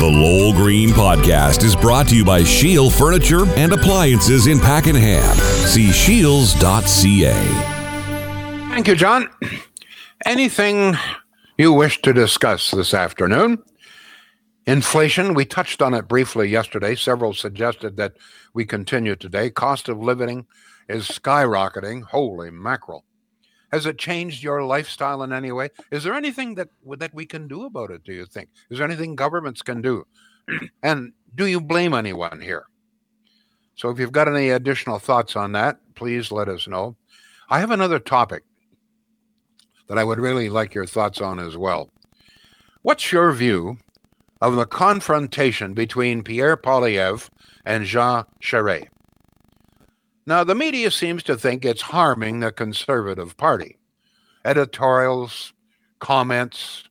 The Lowell Green Podcast is brought to you by Shiels Furniture and Appliances in Pakenham. See shiels.ca. Thank you, John. Anything you wish to discuss this afternoon? Inflation, we touched on it briefly yesterday. Several suggested that we continue today. Cost of living is skyrocketing. Holy mackerel. Has it changed your lifestyle in any way? Is there anything that we can do about it, do you think? Is there anything governments can do? And do you blame anyone here? So if you've got any additional thoughts on that, please let us know. I have another topic that I would really like your thoughts on as well. What's your view of the confrontation between Pierre Poilievre and Jean Charest? Now, the media seems to think it's harming the Conservative Party. Editorials, comments,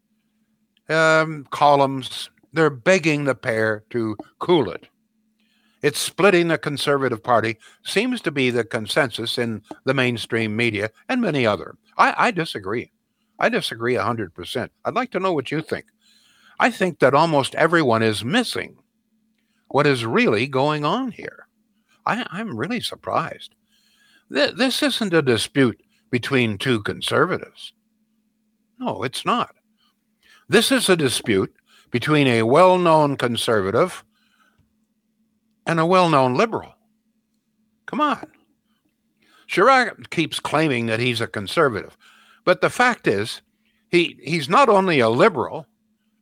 columns, they're begging the pair to cool it. It's splitting the Conservative Party, seems to be the consensus in the mainstream media and many other. I disagree. I disagree 100%. I'd like to know what you think. I think that almost everyone is missing what is really going on here. I'm really surprised. This isn't a dispute between two conservatives. No, it's not. This is a dispute between a well-known conservative and a well-known liberal. Come on. Charest keeps claiming that he's a conservative, but the fact is he's not only a liberal,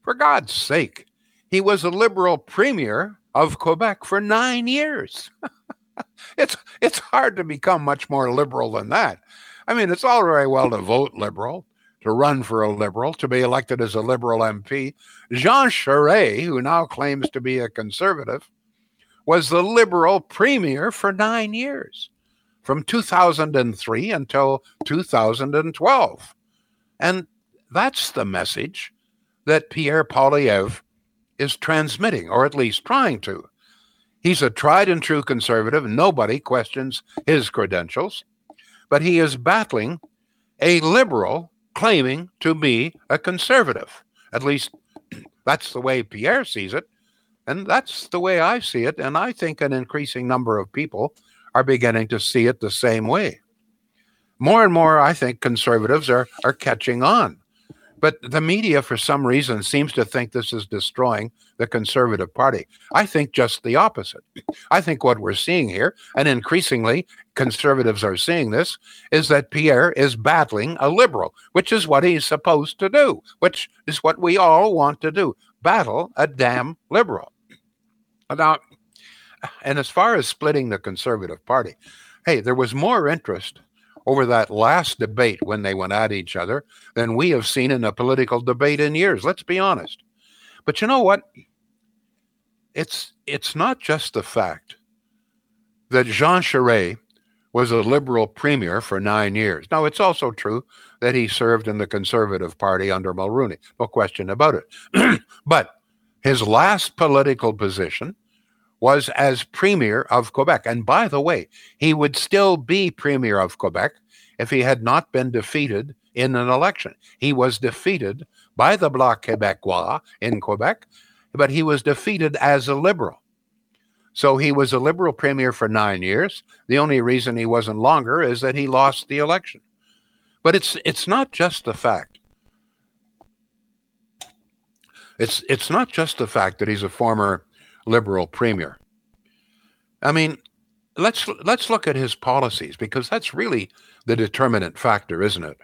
for God's sake, he was a liberal premier of Quebec for 9 years. It's hard to become much more liberal than that. I mean, it's all very well to vote liberal, to run for a liberal, to be elected as a liberal MP. Jean Charest, who now claims to be a conservative, was the liberal premier for 9 years, from 2003 until 2012. And that's the message that Pierre Poilievre is transmitting, or at least trying to. He's a tried and true conservative. Nobody questions his credentials, but he is battling a liberal claiming to be a conservative. At least that's the way Pierre sees it, and that's the way I see it, and I think an increasing number of people are beginning to see it the same way. More and more, I think conservatives are catching on, but the media, for some reason, seems to think this is destroying the Conservative Party. I think just the opposite. I think what we're seeing here, and increasingly conservatives are seeing this, is that Pierre is battling a liberal, which is what he's supposed to do, which is what we all want to do, battle a damn liberal. Now, and as far as splitting the Conservative Party, hey, there was more interest over that last debate when they went at each other than we have seen in a political debate in years. Let's be honest. But you know what? It's not just the fact that Jean Charest was a liberal premier for 9 years. Now, it's also true that he served in the Conservative Party under Mulroney. No question about it. But his last political position was as Premier of Quebec. And by the way, he would still be Premier of Quebec if he had not been defeated in an election. He was defeated by the Bloc Québécois in Quebec, but he was defeated as a Liberal. So he was a Liberal Premier for 9 years. The only reason he wasn't longer is that he lost the election. But it's not just the fact. It's not just the fact that he's a former Liberal premier. I mean, let's look at his policies, because that's really the determinant factor, isn't it?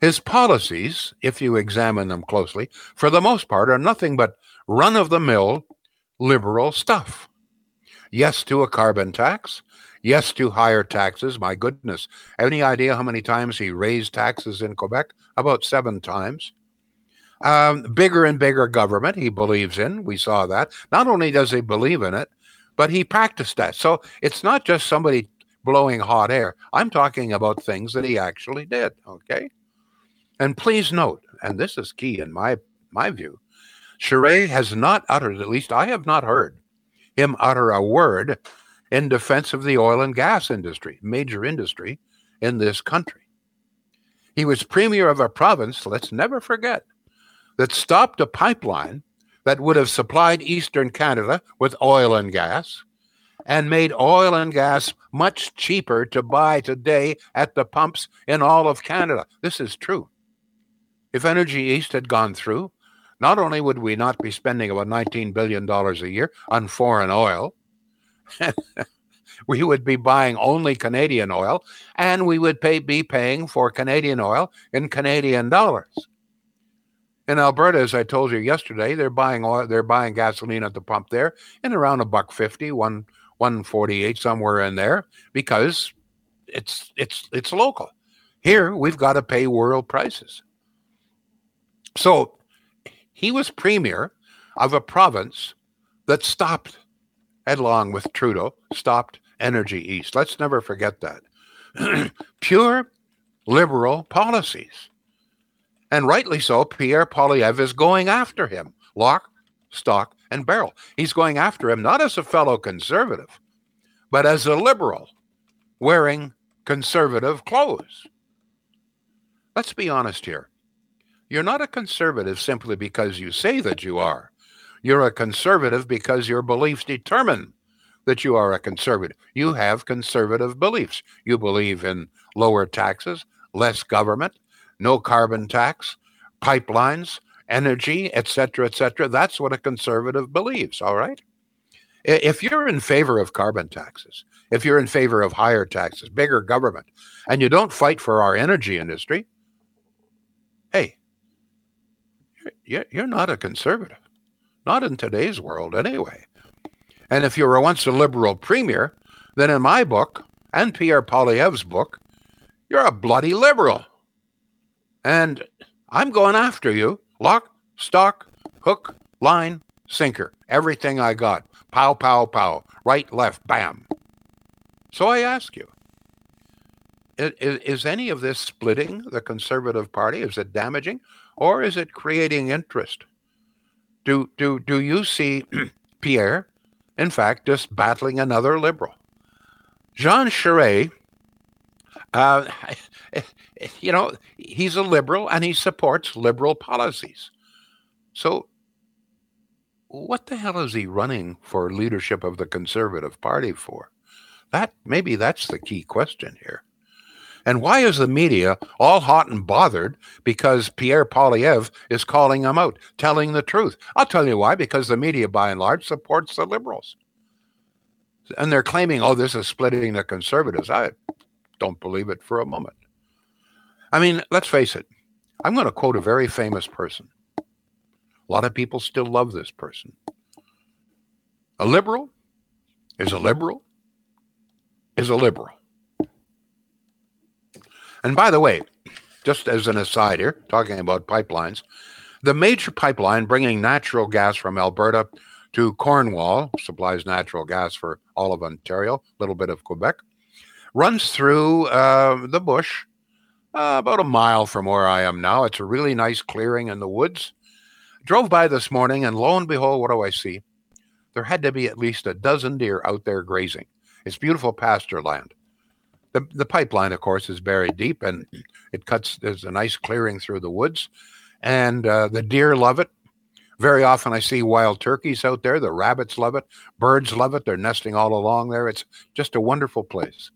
His policies, if you examine them closely, for the most part are nothing but run-of-the-mill liberal stuff. Yes to a carbon tax. Yes to higher taxes. My goodness. Any idea how many times he raised taxes in Quebec? About 7 times. Bigger and bigger government he believes in. We saw that. Not only does he believe in it, but he practiced that. So it's not just somebody blowing hot air. I'm talking about things that he actually did, okay? And please note, and this is key in my view, Charest has not uttered, at least I have not heard, him utter a word in defense of the oil and gas industry, major industry in this country. He was premier of a province, let's never forget, that stopped a pipeline that would have supplied Eastern Canada with oil and gas and made oil and gas much cheaper to buy today at the pumps in all of Canada. This is true. If Energy East had gone through, not only would we not be spending about $19 billion a year on foreign oil, we would be buying only Canadian oil, and we would be paying for Canadian oil in Canadian dollars. In Alberta, as I told you yesterday, they're buying gasoline at the pump there in around $1.50, $1.48, somewhere in there, because it's local. Here we've got to pay world prices. So he was premier of a province that stopped, along with Trudeau, stopped Energy East. Let's never forget that. Pure liberal policies. And rightly so, Pierre Poilievre is going after him, lock, stock, and barrel. He's going after him not as a fellow conservative, but as a liberal wearing conservative clothes. Let's be honest here. You're not a conservative simply because you say that you are. You're a conservative because your beliefs determine that you are a conservative. You have conservative beliefs. You believe in lower taxes, less government, no carbon tax, pipelines, energy, etc., etc. That's what a conservative believes, all right? If you're in favor of carbon taxes, if you're in favor of higher taxes, bigger government, and you don't fight for our energy industry, hey, you're not a conservative. Not in today's world, anyway. And if you were once a liberal premier, then in my book, and Pierre Poilievre's book, you're a bloody liberal. And I'm going after you, lock, stock, hook, line, sinker. Everything I got. Pow, pow, pow. Right, left, bam. So I ask you, is any of this splitting the Conservative Party? Is it damaging? Or is it creating interest? Do you see Pierre, in fact, just battling another liberal? Jean Charest, you know, he's a liberal and he supports liberal policies. So what the hell is he running for leadership of the Conservative Party for? Maybe that's the key question here. And why is the media all hot and bothered because Pierre Poilievre is calling him out, telling the truth? I'll tell you why, because the media, by and large, supports the liberals. And they're claiming, oh, this is splitting the conservatives. I don't believe it for a moment. I mean, let's face it. I'm going to quote a very famous person. A lot of people still love this person. A liberal is a liberal is a liberal. And by the way, just as an aside here, talking about pipelines, the major pipeline bringing natural gas from Alberta to Cornwall, supplies natural gas for all of Ontario, a little bit of Quebec, runs through the bush, about a mile from where I am now. It's a really nice clearing in the woods. Drove by this morning, and lo and behold, what do I see? There had to be at least a dozen deer out there grazing. It's beautiful pasture land. The pipeline, of course, is buried deep, and it cuts. There's a nice clearing through the woods, and the deer love it. Very often I see wild turkeys out there. The rabbits love it. Birds love it. They're nesting all along there. It's just a wonderful place.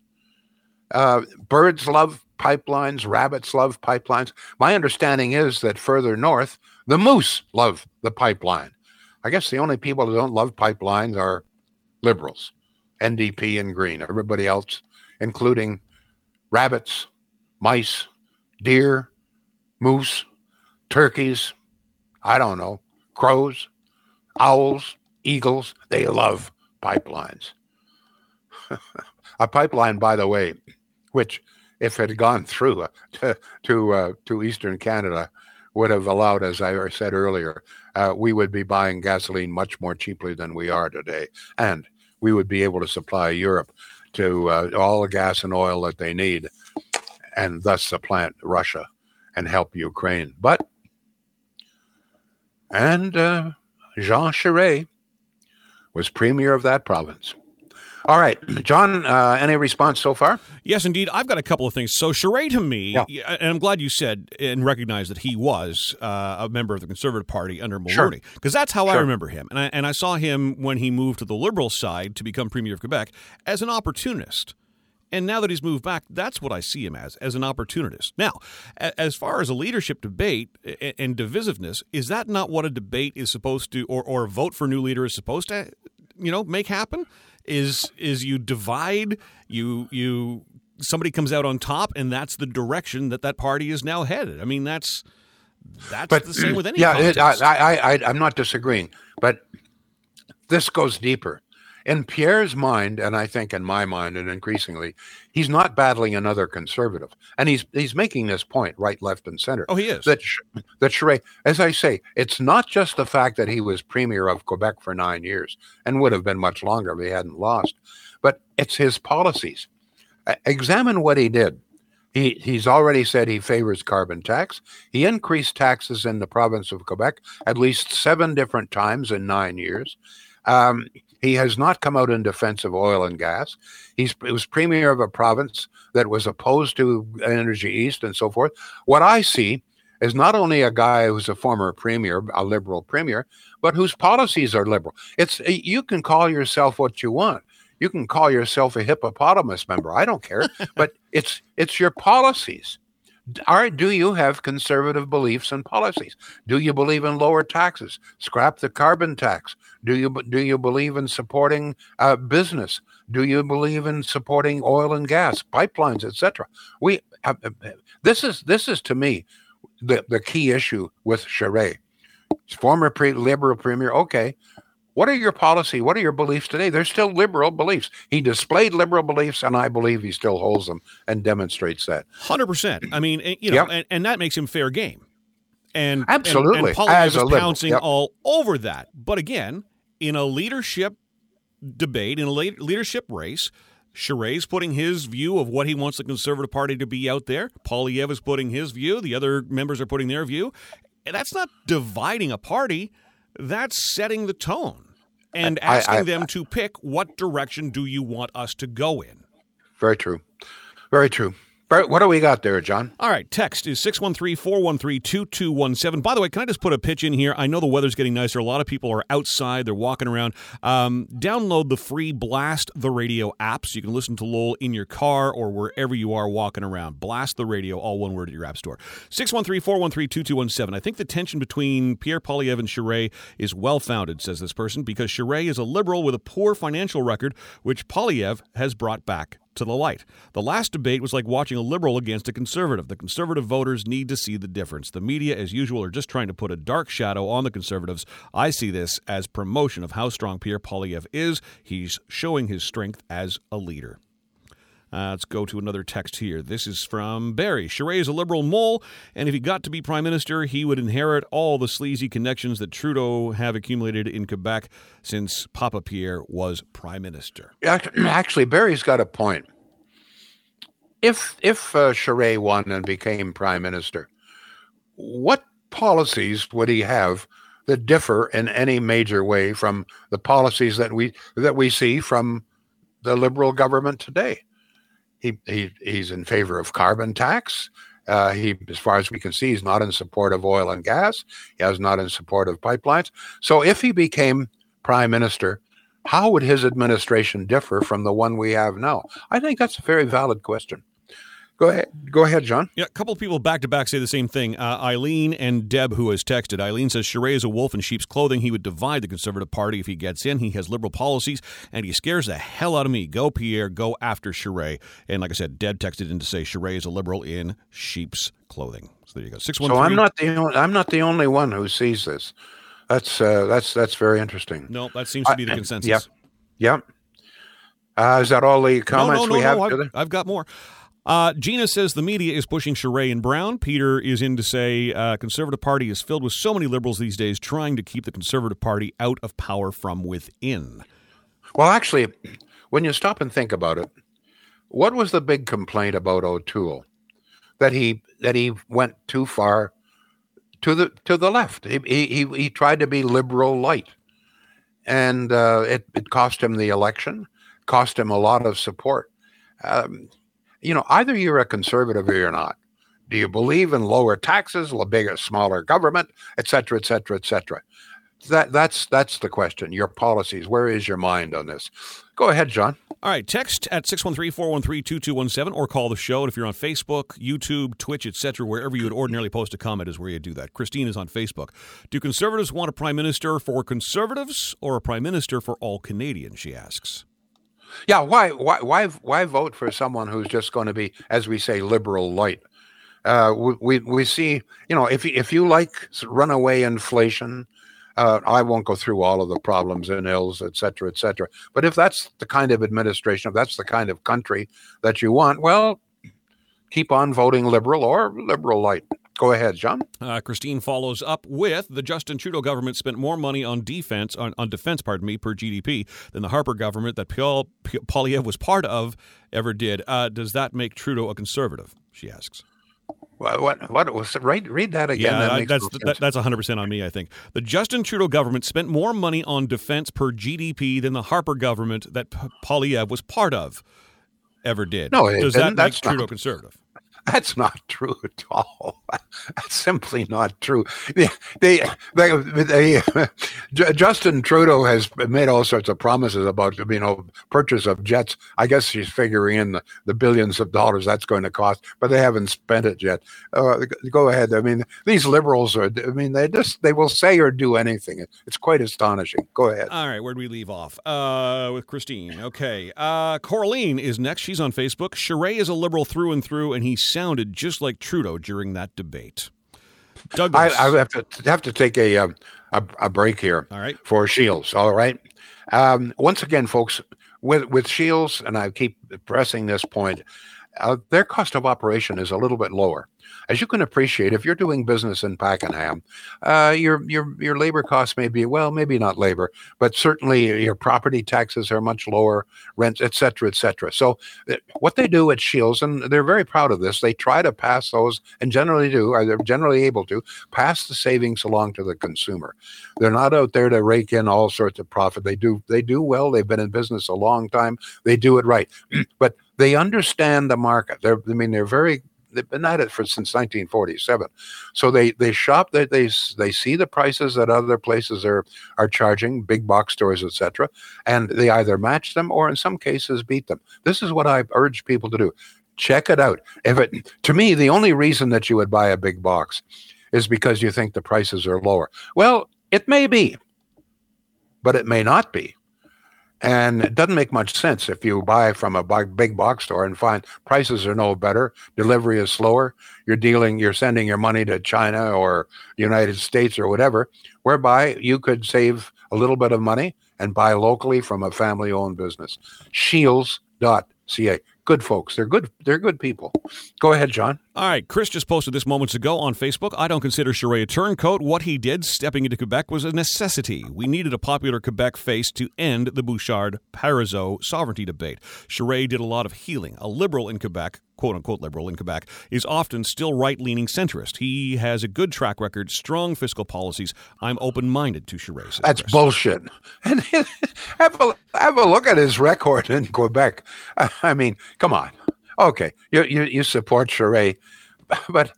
Birds love pipelines. Rabbits love pipelines. My understanding is that further north, the moose love the pipeline. I guess the only people who don't love pipelines are liberals, NDP and Green. Everybody else, including rabbits, mice, deer, moose, turkeys, I don't know, crows, owls, eagles. They love pipelines. A pipeline, by the way, which, if it had gone through to Eastern Canada, would have allowed, as I said earlier, we would be buying gasoline much more cheaply than we are today, and we would be able to supply Europe to all the gas and oil that they need, and thus supplant Russia and help Ukraine. But, and Jean Charest was premier of that province. All right. John, any response so far? Yes, indeed. I've got a couple of things. So Charest to me, and I'm glad you said and recognized that he was a member of the Conservative Party under Mulroney, because that's how I remember him. And I saw him when he moved to the Liberal side to become Premier of Quebec as an opportunist. And now that he's moved back, that's what I see him as an opportunist. Now, as far as a leadership debate and divisiveness, is that not what a debate is supposed to, or a vote for new leader is supposed to, you know, make happen? Is you divide, you somebody comes out on top, and that's the direction that party is now headed. I mean, that's the same with any contest. I'm not disagreeing, but this goes deeper. In Pierre's mind, and I think in my mind, and increasingly, he's not battling another conservative, and he's making this point right, left, and center. Oh, he is. That Charest, as I say, it's not just the fact that he was premier of Quebec for 9 years, and would have been much longer if he hadn't lost, but it's his policies. Examine what he did. He's already said he favors carbon tax. He increased taxes in the province of Quebec at least 7 different times in 9 years. He has not come out in defense of oil and gas. He was premier of a province that was opposed to Energy East and so forth. What I see is not only a guy who's a former premier, a Liberal premier, but whose policies are Liberal. You can call yourself what you want. You can call yourself a hippopotamus member. I don't care. But it's your policies. Do you have conservative beliefs and policies? Do you believe in lower taxes? Scrap the carbon tax. Do you believe in supporting business? Do you believe in supporting oil and gas, pipelines, etc.? We have, this is to me the key issue with Charest, former Liberal premier. Okay, what are your policy? What are your beliefs today? They're still Liberal beliefs. He displayed Liberal beliefs, and I believe he still holds them and demonstrates that. 100%. I mean, and that makes him fair game. And absolutely, and Poilievre is pouncing all over that. But again, in a leadership debate, in a leadership race, Charest's putting his view of what he wants the Conservative Party to be out there. Poilievre is putting his view. The other members are putting their view. And that's not dividing a party. That's setting the tone and asking them to pick what direction do you want us to go in. Very true. Very true. What do we got there, John? All right. Text is 613-413-2217. By the way, can I just put a pitch in here? I know the weather's getting nicer. A lot of people are outside. They're walking around. Download the free Blast the Radio app so you can listen to Lowell in your car or wherever you are walking around. Blast the Radio, all one word, at your app store. 613-413-2217. I think the tension between Pierre Poilievre and Charest is well-founded, says this person, because Charest is a Liberal with a poor financial record, which Poilievre has brought back to the light. The last debate was like watching a Liberal against a Conservative. The Conservative voters need to see the difference. The media, as usual, are just trying to put a dark shadow on the Conservatives. I see this as promotion of how strong Pierre Poilievre is. He's showing his strength as a leader. Let's go to another text here. This is from Barry. Charest is a Liberal mole, and if he got to be Prime Minister, he would inherit all the sleazy connections that Trudeau have accumulated in Quebec since Papa Pierre was Prime Minister. Actually, Barry's got a point. If Charest won and became Prime Minister, what policies would he have that differ in any major way from the policies that we see from the Liberal government today? He's in favor of carbon tax. He, as far as we can see, he's not in support of oil and gas. He is not in support of pipelines. So if he became Prime Minister, how would his administration differ from the one we have now? I think that's a very valid question. Go ahead, John. Yeah, a couple of people back-to-back say the same thing. Eileen and Deb, who has texted. Eileen says, Charest is a wolf in sheep's clothing. He would divide the Conservative Party if he gets in. He has Liberal policies, and he scares the hell out of me. Go, Pierre. Go after Charest. And like I said, Deb texted in to say Charest is a Liberal in sheep's clothing. So there you go. 613. So I'm not the only one who sees this. That's very interesting. No, that seems to be the consensus. Yep. Is that all the comments we have? No, I've got more. Gina says the media is pushing Charest and Brown. Peter is in to say Conservative Party is filled with so many Liberals these days trying to keep the Conservative Party out of power from within. Well, actually, when you stop and think about it, what was the big complaint about O'Toole? That he went too far to the left. He tried to be Liberal light, and it cost him the election. cost him a lot of support. Either you're a conservative or you're not. Do you believe in lower taxes, a bigger, smaller government, et cetera, et cetera, et cetera? That's the question. Your policies. Where is your mind on this? Go ahead, John. All right. Text at 613-413-2217 or call the show. And if you're on Facebook, YouTube, Twitch, et cetera, wherever you would ordinarily post a comment is where you do that. Christine is on Facebook. Do conservatives want a prime minister for conservatives or a prime minister for all Canadians, she asks. Yeah. Why vote for someone who's just going to be, as we say, liberal light? We see, if you like runaway inflation, I won't go through all of the problems and ills, et cetera, et cetera. But if that's the kind of administration, if that's the kind of country that you want, well, keep on voting liberal or liberal light. Go ahead, John. Christine follows up with the Justin Trudeau government spent more money on defense, per GDP than the Harper government that Pierre Poilievre was part of ever did. Does that make Trudeau a conservative? She asks. Well, what was it? Read that again. Yeah, that's 100% on me, I think. The Justin Trudeau government spent more money on defense per GDP than the Harper government that Poilievre was part of ever did. No, it doesn't. That's Trudeau not conservative. That's not true at all. That's simply not true. Justin Trudeau has made all sorts of promises about, purchase of jets. I guess she's figuring in the billions of dollars that's going to cost, but they haven't spent it yet. Go ahead. These liberals they will say or do anything. It's quite astonishing. Go ahead. All right. Where'd we leave off? With Christine. Okay. Coraline is next. She's on Facebook. Charest is a liberal through and through, and he sounded just like Trudeau during that debate. Douglas. I have to take a break here. All right. For Shiels. All right. Once again, folks, with Shiels, and I keep pressing this point, their cost of operation is a little bit lower. As you can appreciate, if you're doing business in Pakenham, your labor costs may be, well, maybe not labor, but certainly your property taxes are much lower, rents, et cetera, et cetera. So what they do at Shiels, and they're very proud of this, they try to pass those, and they're generally able to, pass the savings along to the consumer. They're not out there to rake in all sorts of profit. They do well. They've been in business a long time. They do it right. But they understand the market. They're very... They've been at it since 1947. So they shop, they see the prices that other places are charging, big box stores, et cetera, and they either match them or in some cases beat them. This is what I urge people to do. Check it out. To me, the only reason that you would buy a big box is because you think the prices are lower. Well, it may be, but it may not be. And it doesn't make much sense if you buy from a big box store and find prices are no better, delivery is slower, you're sending your money to China or the United States or whatever, whereby you could save a little bit of money and buy locally from a family-owned business. Shiels.ca. Good folks. They're good. They're good people. Go ahead, John. All right. Chris just posted this moments ago on Facebook. I don't consider Charest a turncoat. What he did, stepping into Quebec, was a necessity. We needed a popular Quebec face to end the Bouchard-Parizeau sovereignty debate. Charest did a lot of healing. A liberal in Quebec, quote-unquote liberal in Quebec, is often still right-leaning centrist. He has a good track record, strong fiscal policies. I'm open-minded to Charest. That's bullshit. And have a look at his record in Quebec. I mean... Come on. Okay. You support Charest, but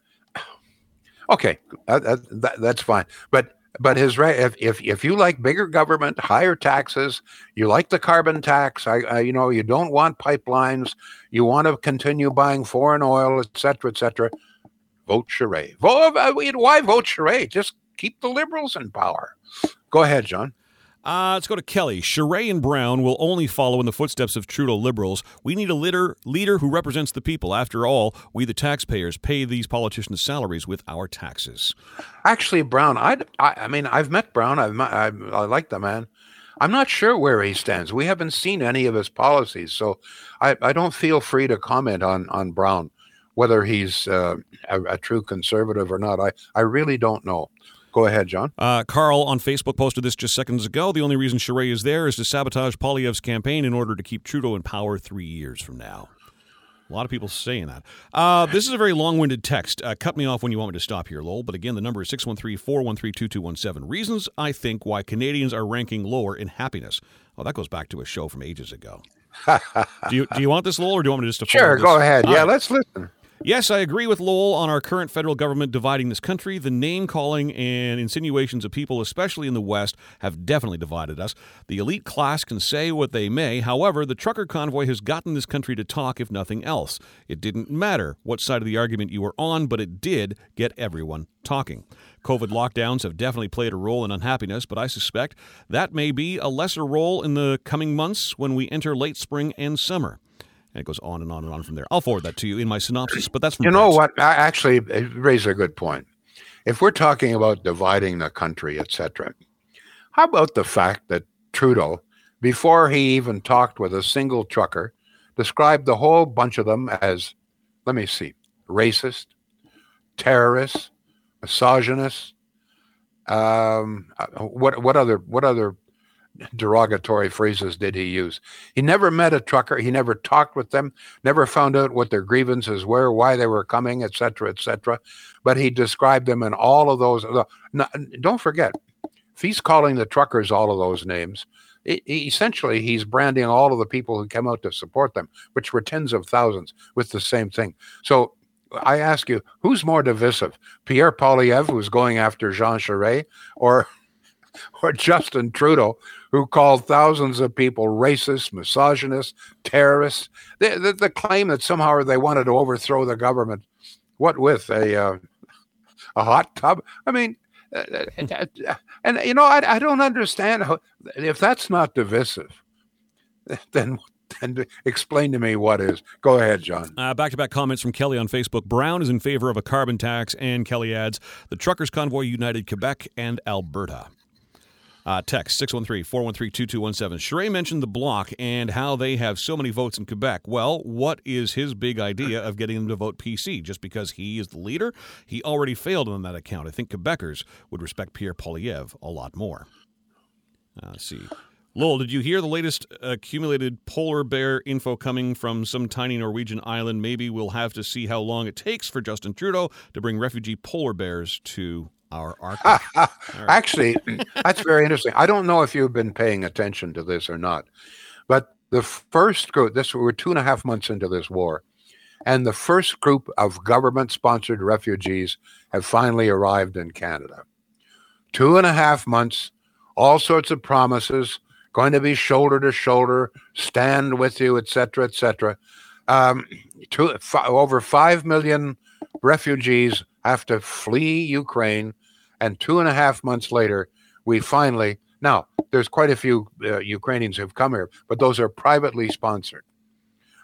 okay, that's fine. But his if you like bigger government, higher taxes, you like the carbon tax, you don't want pipelines, you want to continue buying foreign oil, et cetera, vote Charest. Why vote Charest? Just keep the liberals in power. Go ahead, John. Let's go to Kelly. Charest and Brown will only follow in the footsteps of Trudeau liberals. We need a leader who represents the people. After all, we the taxpayers pay these politicians' salaries with our taxes. Actually, Brown, I've met Brown. I like the man. I'm not sure where he stands. We haven't seen any of his policies, so I don't feel free to comment on Brown, whether he's a true conservative or not. I really don't know. Go ahead, John. Carl on Facebook posted this just seconds ago. The only reason Charest is there is to sabotage Poilievre's campaign in order to keep Trudeau in power 3 years from now. A lot of people saying that. This is a very long-winded text. Cut me off when you want me to stop here, Lowell. But again, the number is 613-413-2217. Reasons, I think, why Canadians are ranking lower in happiness. Well, that goes back to a show from ages ago. Do you want this, Lowell, or do you want me just to follow this? Sure, go ahead. Yeah, let's listen. Yes, I agree with Lowell on our current federal government dividing this country. The name-calling and insinuations of people, especially in the West, have definitely divided us. The elite class can say what they may. However, the trucker convoy has gotten this country to talk, if nothing else. It didn't matter what side of the argument you were on, but it did get everyone talking. COVID lockdowns have definitely played a role in unhappiness, but I suspect that may be a lesser role in the coming months when we enter late spring and summer. And it goes on and on and on from there. I'll forward that to you in my synopsis, but that's from what? Actually, it raises a good point. If we're talking about dividing the country, etc., how about the fact that Trudeau, before he even talked with a single trucker, described the whole bunch of them as, racist, terrorists, misogynists, what other derogatory phrases did he use? He never met a trucker. He never talked with them, never found out what their grievances were, why they were coming, etc., etc. But he described them in all of those. Now, don't forget, if he's calling the truckers all of those names, essentially he's branding all of the people who come out to support them, which were tens of thousands, with the same thing. So I ask you, who's more divisive? Pierre Poilievre, who's going after Jean Charest, or Justin Trudeau, who called thousands of people racist, misogynist, terrorists? The claim that somehow they wanted to overthrow the government, what with a hot tub? I mean, and I don't understand how, if that's not divisive, then. And explain to me what is. Go ahead, John. Back-to-back comments from Kelly on Facebook. Brown is in favor of a carbon tax, and Kelly adds, the truckers' convoy united Quebec and Alberta. Text 613-413-2217. Charest mentioned the Bloc and how they have so many votes in Quebec. Well, what is his big idea of getting them to vote PC? Just because he is the leader? He already failed on that account. I think Quebecers would respect Pierre Poilievre a lot more. Let's see. Lowell, did you hear the latest accumulated polar bear info coming from some tiny Norwegian island? Maybe we'll have to see how long it takes for Justin Trudeau to bring refugee polar bears to our Arctic. Actually, that's very interesting. I don't know if you've been paying attention to this or not, but the first group, we're 2.5 months into this war, and the first group of government-sponsored refugees have finally arrived in Canada. 2.5 months, all sorts of promises, going to be shoulder to shoulder, stand with you, etc., etc. Over 5 million refugees have to flee Ukraine, and 2.5 months later, we finally... Now, there's quite a few Ukrainians who've come here, but those are privately sponsored.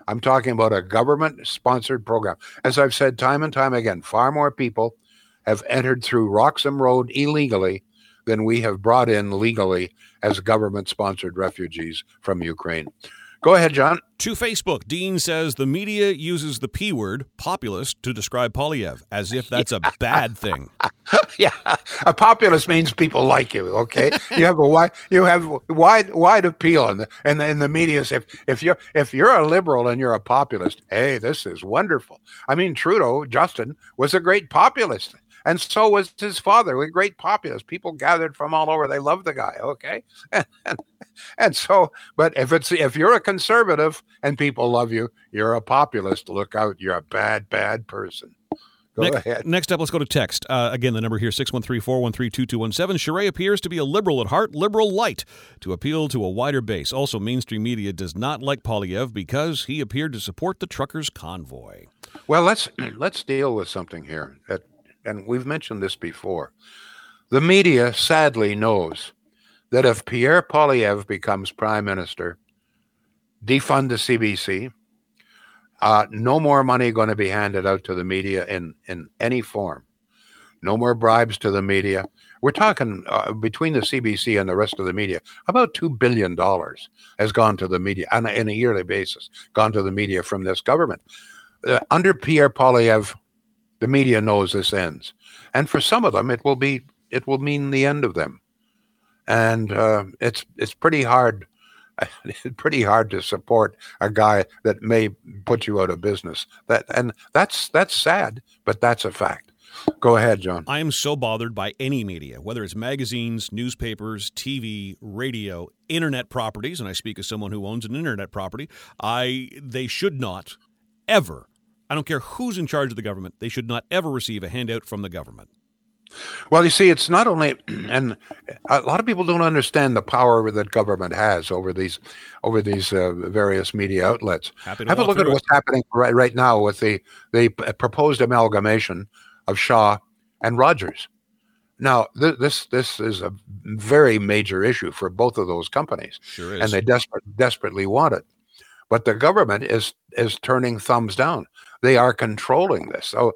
I'm talking about a government-sponsored program. As I've said time and time again, far more people have entered through Roxham Road illegally than we have brought in legally as government-sponsored refugees from Ukraine. Go ahead, John. To Facebook, Dean says the media uses the P word, populist, to describe Poilievre, as if that's a bad thing. Yeah, a populist means people like you, okay? You have a wide appeal, and the media says if you're a liberal and you're a populist, hey, this is wonderful. I mean, Trudeau, Justin, was a great populist. And so was his father. We're great populists. People gathered from all over. They loved the guy. Okay, and so, but if you're a conservative and people love you, you're a populist. Look out! You're a bad person. Go ahead. Next up, let's go to text. Again, the number here, 613-413-2217. Charest appears to be a liberal at heart, liberal light, to appeal to a wider base. Also, mainstream media does not like Poilievre because he appeared to support the truckers' convoy. Well, let's deal with something here. And we've mentioned this before. The media sadly knows that if Pierre Poilievre becomes prime minister, defund the CBC, no more money going to be handed out to the media in any form, no more bribes to the media. We're talking between the CBC and the rest of the media, about $2 billion has gone to the media on a yearly basis, gone to the media from this government. Under Pierre Poilievre, the media knows this ends, and for some of them, it will mean the end of them, and it's pretty hard to support a guy that may put you out of business. That's sad, but that's a fact. Go ahead, John. I am so bothered by any media, whether it's magazines, newspapers, TV, radio, internet properties, and I speak as someone who owns an internet property, they should not ever, I don't care who's in charge of the government, they should not ever receive a handout from the government. Well, you see, it's not only, and a lot of people don't understand the power that government has over these various media outlets. Have a look at what's happening right now with the proposed amalgamation of Shaw and Rogers. Now, this is a very major issue for both of those companies, sure is. And they desperately want it. But the government is turning thumbs down. They are controlling this. So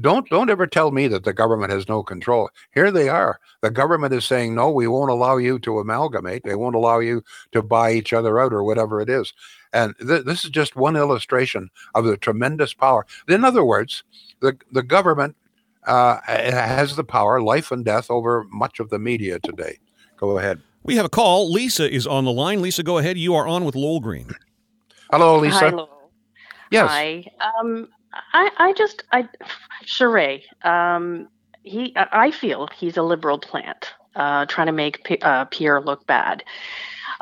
don't ever tell me that the government has no control. Here they are. The government is saying, no, we won't allow you to amalgamate. They won't allow you to buy each other out or whatever it is. And this is just one illustration of the tremendous power. In other words, the government has the power, life and death, over much of the media today. Go ahead. We have a call. Lisa is on the line. Lisa, go ahead. You are on with Lowell Green. Hello, Lisa. Hi, Lowell. Yes. Hi. Charest. I feel he's a liberal plant, trying to make Pierre look bad.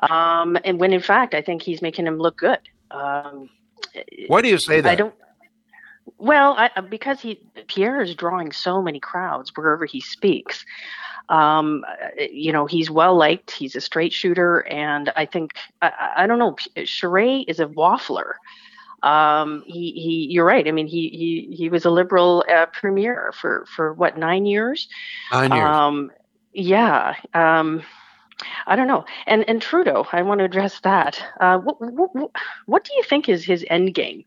And when in fact, I think he's making him look good. Why do you say that? Because Pierre is drawing so many crowds wherever he speaks. He's well liked. He's a straight shooter, and I think I don't know. Charest is a waffler. You're right. I mean, he was a liberal premier for what, 9 years? 9 years. Yeah. I don't know. And Trudeau, I want to address that. What do you think is his end game?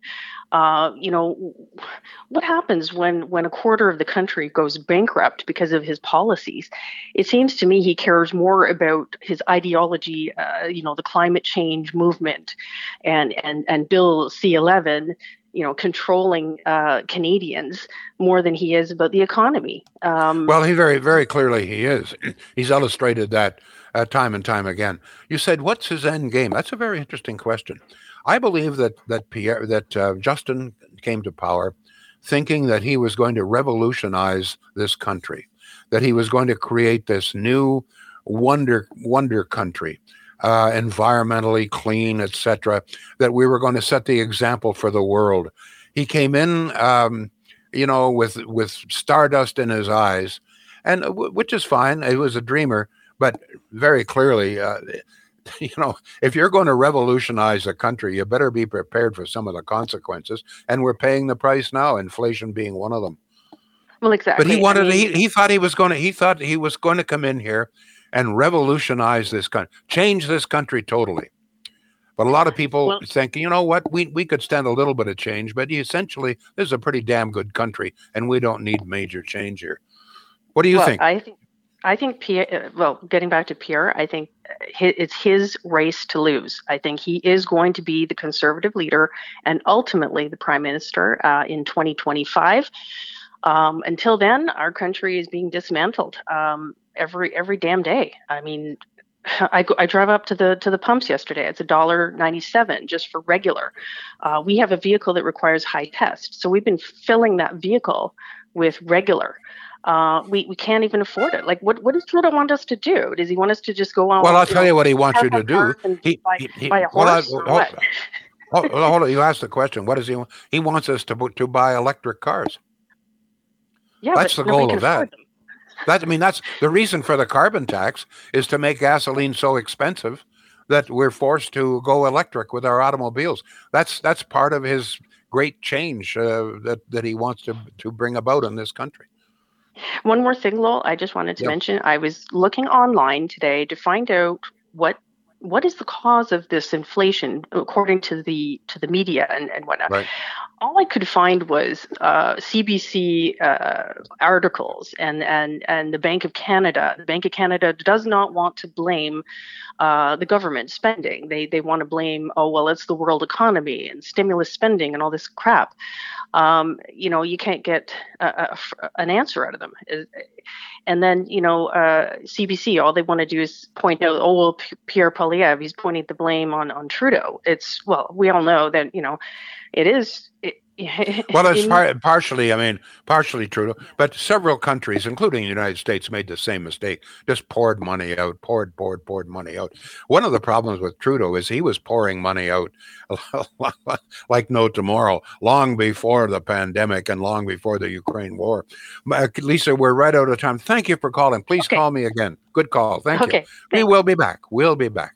What happens when a quarter of the country goes bankrupt because of his policies? It seems to me he cares more about his ideology, the climate change movement and Bill C-11, controlling Canadians more than he is about the economy. He very, very clearly he is. He's illustrated that time and time again. You said, what's his end game? That's a very interesting question. I believe that Justin came to power thinking that he was going to revolutionize this country, that he was going to create this new wonder country, environmentally clean, etc., that we were going to set the example for the world. He came in, with stardust in his eyes, and which is fine. He was a dreamer, but very clearly, if you're going to revolutionize a country, you better be prepared for some of the consequences. And we're paying the price now, inflation being one of them. Well, exactly. But he thought he was going to come in here and revolutionize this country, change this country totally. But a lot of people think, you know what, we could stand a little bit of change, but essentially this is a pretty damn good country and we don't need major change here. What do you think? I think Pierre, getting back to Pierre, I think it's his race to lose. I think he is going to be the conservative leader and ultimately the prime minister in 2025. Until then, our country is being dismantled every damn day. I mean, I drive up to the pumps yesterday. It's $1.97 just for regular. We have a vehicle that requires high test, so we've been filling that vehicle with regular. We can't even afford it. Like, what does Trudeau want us to do? Does he want us to just go on? Well, I'll tell you what he wants you to do. Buy a horse or what? Hold on. You asked the question. What does he want? He wants us to buy electric cars. Yeah, that's the goal of that. That's the reason for the carbon tax is to make gasoline so expensive that we're forced to go electric with our automobiles. That's part of his great change that he wants to bring about in this country. One more thing, Lowell, I just wanted to mention. I was looking online today to find out what is the cause of this inflation, according to the media and whatnot. Right. All I could find was CBC articles and the Bank of Canada. The Bank of Canada does not want to blame the government spending. They want to blame, it's the world economy and stimulus spending and all this crap. You can't get an answer out of them. And then, CBC, all they want to do is point out, Pierre Poilievre, he's pointing the blame on Trudeau. It's, we all know that, it is, it, Well, that's partially, I mean, partially Trudeau, but several countries, including the United States, made the same mistake, just poured money out, poured money out. One of the problems with Trudeau is he was pouring money out like no tomorrow, long before the pandemic and long before the Ukraine war. Lisa, we're right out of time. Thank you for calling. Please call me again. Good call. Thank you. We will be back. We'll be back.